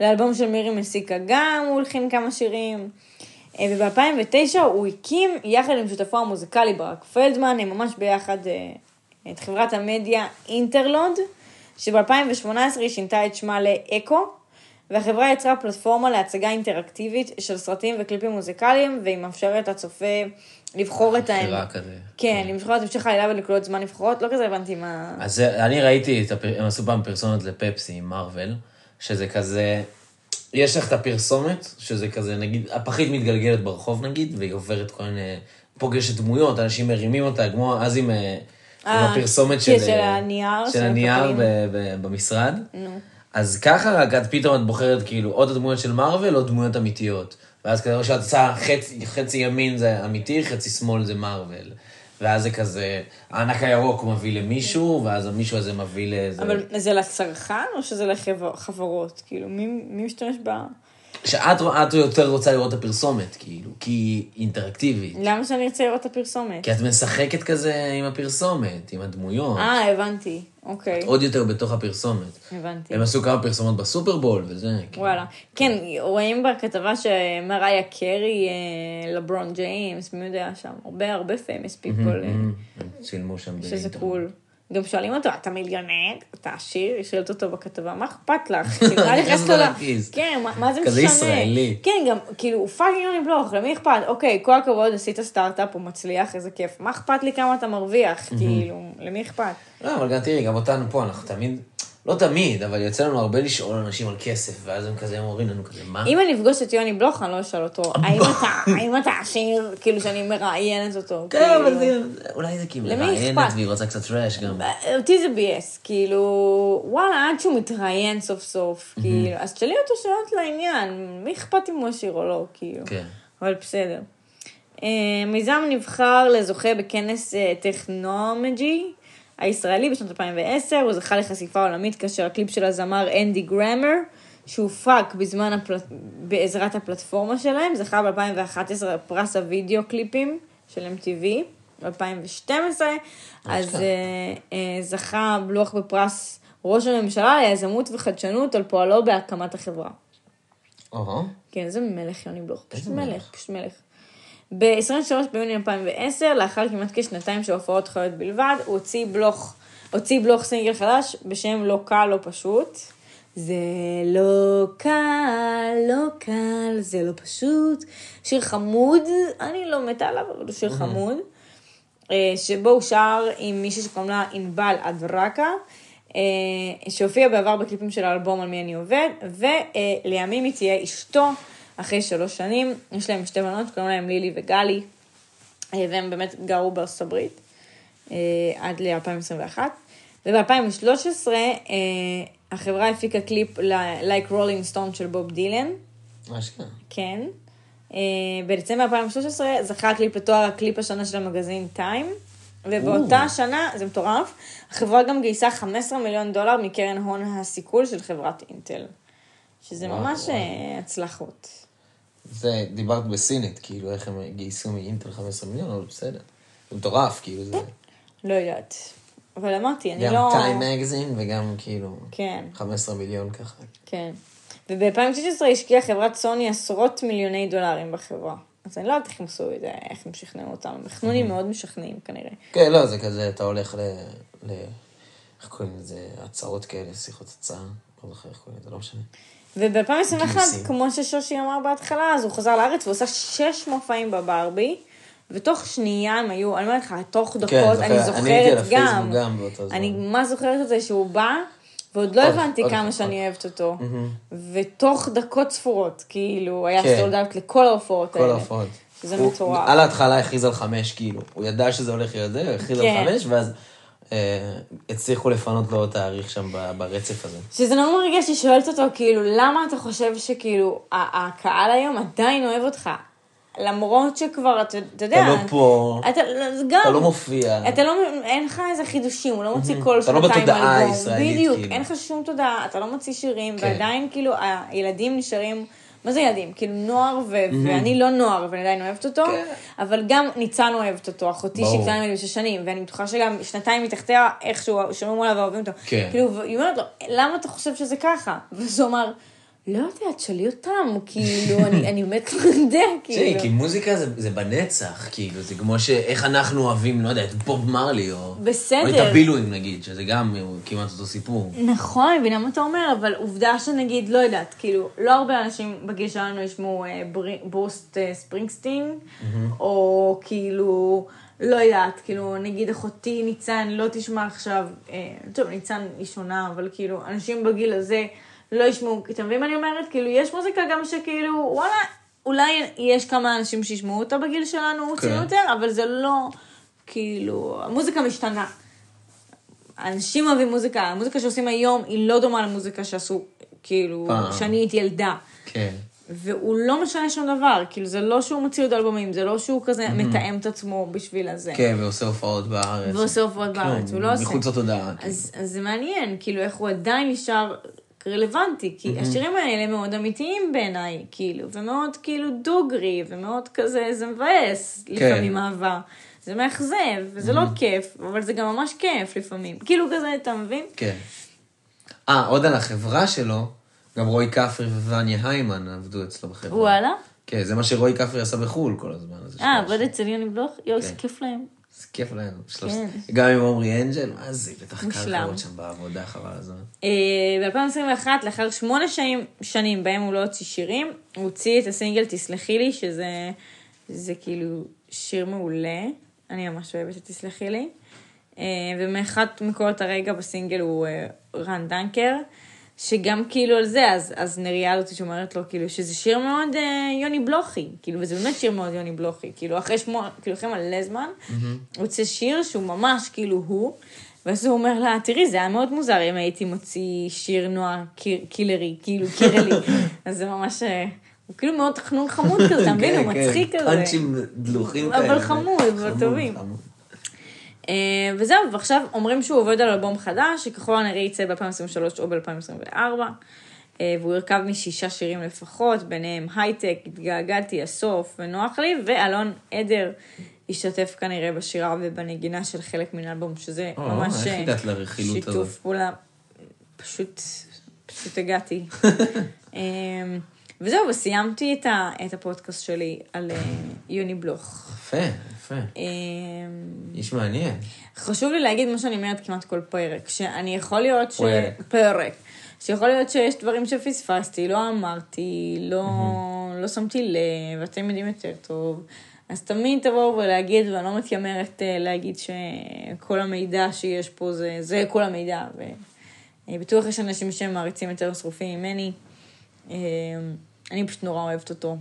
לאלבום של מירי מסיקה גם, הוא הולכים כמה שירים, וב-2009 הוא הקים יחד עם שותפו המוזיקלי ברק פלדמן, הם ממש ביחד את חברת המדיה אינטרלוד, שב-2018 היא שינתה את שמה לאקו, והחברה יצרה פלטפורמה להצגה אינטראקטיבית של סרטים וקליפים מוזיקליים, והיא מאפשרת הצופה לבחור את האם. בחירה כזה. כן, היא מבחרת המשך העלילה ולקלוט זמן לבחורות, לא כזה הבנתי מה... אז אני ראיתי, הם עשו פעם פרסומת לפפסי עם מרוול, שזה כזה, יש לך את הפרסומת, שזה כזה, נגיד, הפחית מתגלגלת ברחוב נגיד, והיא עוברת כל מיני, פוגשת דמויות, אנשים מרימים אותה, כמו אז עם הפרסומת של הנייר במשרד. אז ככה רק את פתאום את בוחרת כאילו עוד הדמויות של מרוול או דמויות אמיתיות. ואז כזה שאת עושה חצי ימין זה אמיתי, חצי שמאל זה מרוול. ואז זה כזה, הענק הירוק מביא למישהו, ואז המישהו הזה מביא לזה. אבל זה לצרכן או שזה לחברות? כאילו, מי משתמש בה? שאת יותר רוצה לראות את הפרסומת, כאילו, כי היא אינטראקטיבית. למה שאני רוצה לראות את הפרסומת? כי את משחקת כזה עם הפרסומת, עם הדמויות. הבנתי, אוקיי. את עוד יותר בתוך הפרסומת. הבנתי. הם עשו כמה פרסומות בסופרבול וזה. וואלה. כן, רואים בכתבה שמריה קרי, לברון ג'יימס, מי יודע שם, הרבה פיימס פיפול. צילמו שם. שזה קול. גם שואלים אותו, אתה מיליונד? אתה עשיר? היא שואלת אותו בכתבה, מה אכפת לך? כן, מה זה משנה? כזה ישראלי. כן, גם, כאילו, הוא פאקינג יוני בלוך, למי אכפת? אוקיי, כל הכבוד, עשית סטארט-אפ, הוא מצליח, איזה כיף. מה אכפת לי כמה אתה מרוויח? כאילו, למי אכפת? לא, אבל גם תראי, גם אותנו פה, אנחנו תמיד, לא תמיד, אבל יוצא לנו הרבה לשאול אנשים על כסף, ואז הם כזה מורים לנו כזה, מה? אם אני אפגוש את יוני בלוך, אני לא אשאל אותו, האם אתה עשיר, כאילו שאני מראיינת אותו. כן, אבל זה, אולי זה כאילו מראיינת, והיא רוצה קצת רעש גם. אותי זה בייס, כאילו, וואלה, עד שהוא מתראיין סוף סוף, כאילו, אז תשאלי אותו שאלות לעניין, מי אכפת אם הוא עשיר או לא, כאילו. כן. אבל בסדר. מיזם נבחר לזוכה בכנס טכנומג'י, הישראלי בשנת 2010, הוא זכה לחשיפה עולמית כאשר הקליפ של הזמר אנדי גרמר, שהופק בעזרת הפלטפורמה שלהם, זכה ב-2011 פרס הוידאו קליפים של MTV, ב-2012, אז זכה בלוח בפרס ראש הממשלה ליזמות וחדשנות על פועלו בהקמת החברה. כן, זה מלך יוני בלוך, פשוט מלך, פשוט מלך. ב-23 ביוני 2010, לאחר כמעט כשנתיים של הופעות חיות בלבד, הוא הוציא בלוך סינגל חדש בשם לא קל, לא פשוט. זה לא קל, לא קל, זה לא פשוט. שיר חמוד, אני לא מתה עליו, אבל הוא שיר חמוד, שבו הוא שר עם מישהו שקוראים לה אינבל אדרקה, שהופיע בעבר בקליפים של האלבום על מי אני עובד, ולימים היא תהיה אשתו, אחרי 3 שנים, יש להם 2 בנות, קוראים להם לילי וגלי, והם באמת גרו בארצות הברית, עד ל-2021, וב-2013, החברה הפיקה קליפ ל-Like Rolling Stone של בוב דילן. אשכרה. כן. בדצמבר 2013, זכה הקליפ לתואר הקליפ השנה של המגזין טיים, ובאותה שנה, זה מטורף, החברה גם גייסה $15 מיליון מקרן הון הסיכול של חברת אינטל. שזה ממש הצלחות. זה, דיברת בסינית, כאילו, איך הם גייסו מאינטל 15 מיליון, אבל בסדר. זה מטורף, כאילו, זה... לא יודעת. אבל אמרתי, אני לא... גם טיים מגזין וגם, כאילו, 15 מיליון ככה. כן. וב-2016 השקיעה חברת סוני $10 מיליוני בחברה. אז אני לא יודעת איך הם עשו את זה, איך הם שכנעו אותם. חנונים מאוד משכנעים, כנראה. כן, לא, זה כזה, אתה הולך ל... איך קוראים לזה? הצעות כאלה, שיחות הצעה. לא זוכר איך קוראים לזה, לא משנה. וב-2021, כמו ששושי אמר בהתחלה, אז הוא חזר לארץ ועושה 6 מופעים בברבי, ותוך שניה הם היו, אני אומר לך, תוך דקות, אני זוכרת גם, אני מה זוכרת את זה שהוא בא, ועוד לא הבנתי כמה שאני אוהבת אותו, ותוך דקות ספורות, כאילו, היה סולדאוט לכל ההופעות האלה. כל ההופעות. שזה מטורף. על ההתחלה הכריז על 5, כאילו, הוא ידע שזה הולך להיות זה, הכריז על 5, ואז... הצליחו לפנות לו תאריך שם ברצף הזה. שזה נורא מרגש ששואלת אותו, כאילו, למה אתה חושב שכאילו, הקהל היום עדיין אוהב אותך? למרות שכבר, אתה יודע... אתה לא פה, אתה לא מופיע. אין לך איזה חידושים, הוא לא מוציא כל 200 אלבום. אתה לא בתודעה הישראלית. בדיוק, אין לך שום תודעה, אתה לא מוציא שירים, ועדיין כאילו, הילדים נשארים... מה זה ילדים? כאילו נוער, ואני לא נוער, ואני עדיין אוהבת אותו, אבל גם ניצן אוהבת אותו, אחותי שקטנה ממני 6 שנים, ואני בטוחה שגם 2 מתחתיה, איכשהו, שומעים מולה ואוהבים אותו. כאילו, היא אומרת לו, למה אתה חושב שזה ככה? וזה אומר, לא יודע, תשאלי אותם, כאילו, אני באמת לא יודע, כאילו. כי מוזיקה זה בנצח, כאילו, זה כמו שאיך אנחנו אוהבים, לא יודע, את בוב מרלי, או את הבילויים, נגיד, שזה גם כמעט אותו סיפור. נכון, אני מבינה מה אתה אומר, אבל עובדה שנגיד, לא יודעת, כאילו, לא הרבה אנשים בגיל שלנו ישמעו בוסט ספרינגסטין, או כאילו, לא יודעת, כאילו, נגיד אחותי ניצן, לא תשמע עכשיו, טוב, ניצן היא שונה, אבל כאילו, אנשים בגיל הזה, לא ישמעו, אתם מבינים אני אומרת, כאילו, יש מוזיקה גם שכאילו, וואלה, אולי יש כמה אנשים שישמעו אותה בגיל שלנו, רוצים יותר, אבל זה לא, כאילו, המוזיקה משתנה. אנשים אוהבים מוזיקה, המוזיקה שעושים היום היא לא דומה למוזיקה שעשו, כאילו, שאני הייתי ילדה. כן. והוא לא משנה שום דבר, כאילו, זה לא שהוא מוציא עוד אלבומים, זה לא שהוא כזה מתאם את עצמו בשביל הזה. כן, ועושה הופעות בארץ. הוא לא עושה. מחוץ לתודעה. אז זה מעניין, כאילו, איך הוא עדיין נשאר רלוונטי, כי השירים האלה מאוד אמיתיים בעיניי, כאילו, ומאוד כאילו דוגרי, ומאוד כזה, זה מבאס לפעמים אהבה. זה מאכזב, וזה לא כיף, אבל זה גם ממש כיף לפעמים. כאילו כזה, אתה מבין? כן. עוד על החברה שלו, גם רוי קפרי וווניה היימן עבדו אצלו בחברה. וואלה? כן, זה מה שרוי קפרי עשה בחול כל הזמן. עבד אצל יוני בלוך? יואו, זה כיף להם. זה כיף להם. גם עם אורי אנג'ל, מה זה? בטח קל לראות שם בעבודה, חבל הזמן. ב-2021, לאחר 8 שנים בהם הוא לא הוציא שירים, הוא הוציא את הסינגל "תסלחי לי", שזה כאילו שיר מעולה. אני ממש אוהבת את "תסלחי לי". ומאחד מקורות הרגע בסינגל הוא רן דנקר, שגם כאילו על זה, אז נריה הזאת שאומרת לו, כאילו, שזה שיר מאוד יוני בלוכי, כאילו, וזה באמת שיר מאוד יוני בלוכי, כאילו, אחרי מלא זמן, הוא יוצא שיר שהוא ממש, כאילו, הוא, ואז הוא אומר לה, תראי, זה היה מאוד מוזר אם הייתי מוציא שיר נוער קילרי, כאילו, קירלי, אז זה ממש, הוא כאילו מאוד חנון חמוד כזה, אתה מבין, הוא מצחיק כזה. פאנצ'ים דלוחים כאלה. אבל חמוד, אבל טובים. וזהו, ועכשיו אומרים שהוא עובד על אלבום חדש, שככל הנראה יצא ב-2023 או ב-2024, והוא הרכב מ6 שירים לפחות, ביניהם הייטק, התגעגעתי, הסוף ונוח לי, ואלון עדר השתתף כנראה בשירה ובנגינה של חלק מן האלבום, שזה ממש שיתוף פעולה, פשוט הגעתי. וזהו, וסיימתי את הפודקאסט שלי על יוני בלוך. יפה. איש מעניין. חשוב לי להגיד מה שאני אומרת כמעט כל פרק, שאני יכול להיות שיכול להיות שיש דברים שפספסתי, לא אמרתי, לא שמתי לב, ואתם יודעים יותר טוב. אז תמיד תבואו ולהגיד, ואני לא מתיימרת להגיד שכל המידע שיש פה זה כל המידע, ובטוח יש אנשים שמעריצים יותר שרופים ממני. אני פשוט נורא אוהבת אותו.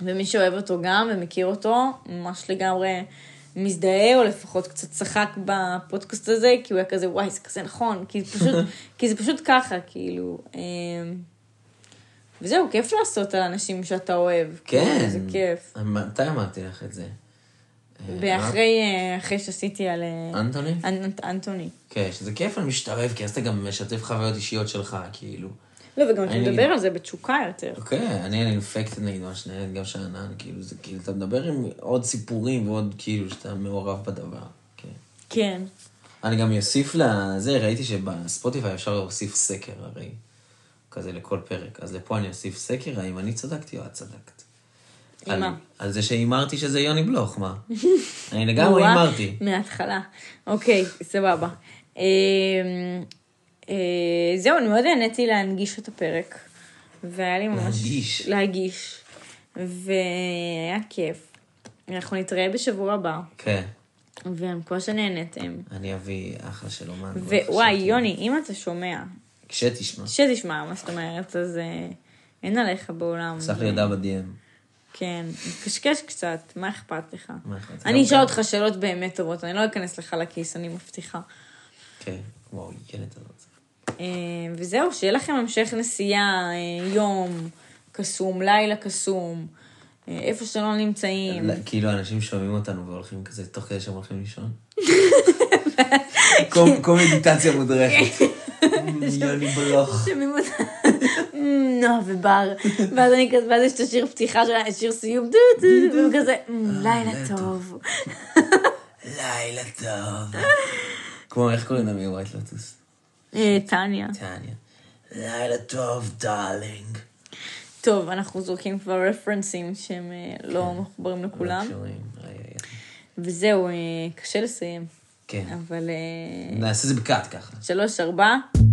ומי שאוהב אותו גם ומכיר אותו, ממש לגמרי מזדהה, או לפחות קצת צחק בפודקאסט הזה, כי הוא היה כזה, וואי, זה כזה נכון, כי זה פשוט ככה, כאילו. וזהו, כיף לעשות על אנשים שאתה אוהב. כן. זה כיף. מתי אמרתי לך את זה? ואחרי שעשיתי על... אנטוני? אנטוני. כן, שזה כיף, אני משתרב, כי אז אתה גם משתף חוויות אישיות שלך, כאילו. לא, וגם אתה מדבר על זה בתשוקה יותר. אוקיי, אני אינפקטד נגיד מה שנהלת גם שענן, כאילו, זה כאילו, אתה מדבר עם עוד סיפורים ועוד כאילו שאתה מעורב בדבר. כן. אני גם יוסיף לזה, ראיתי שבספוטיפיי אפשר להוסיף סקר הרי, כזה לכל פרק, אז לפה אני אוסיף סקר, האם אני צדקתי או את צדקת? אימא. על זה שאימרתי שזה יוני בלוך, מה? אני לגמרי אימרתי. מההתחלה. אוקיי, סבבה. זהו, אני מאוד נהניתי להנגיש את הפרק, והיה לי ממש... להגיש. והיה כיף. אנחנו נתראה בשבוע הבא. כן. ואני כבר שנהנתם. אני אביא אחלה של אומן. ווואי, יוני, אם אתה שומע... כשתשמע, מה זאת אומרת, אז אין עליך בעולם. צריך לי הודעה בדיאם. כן, קשקש קצת, מה אכפת לך? אני אשאל אותך שאלות באמת טובות, אני לא אכנס לך לכיס, אני מבטיחה. כן. וואו, ילד הזאת. וזהו, שיהיה לכם המשך נסיעה, יום קסום, לילה קסום, איפה שלא נמצאים. כאילו, אנשים שומעים אותנו והולכים כזה, תוך כדי שהם הולכים לישון. קומדיטציה מודרכת. יוני בלוך. שומעים אותנו. נו, ובר. ואז יש את השיר פתיחה שלה, שיר סיום, וכזה, לילה טוב. לילה טוב. כמו, איך קוראים למי ווייט לוטוס? טניה. לילה טוב, דארלינג. טוב, אנחנו זורקים כבר רפרנסים שהם לא מחוברים לכולם. וזהו, קשה לסיים. כן. אבל... נעשה זה בקאט ככה. 3-4.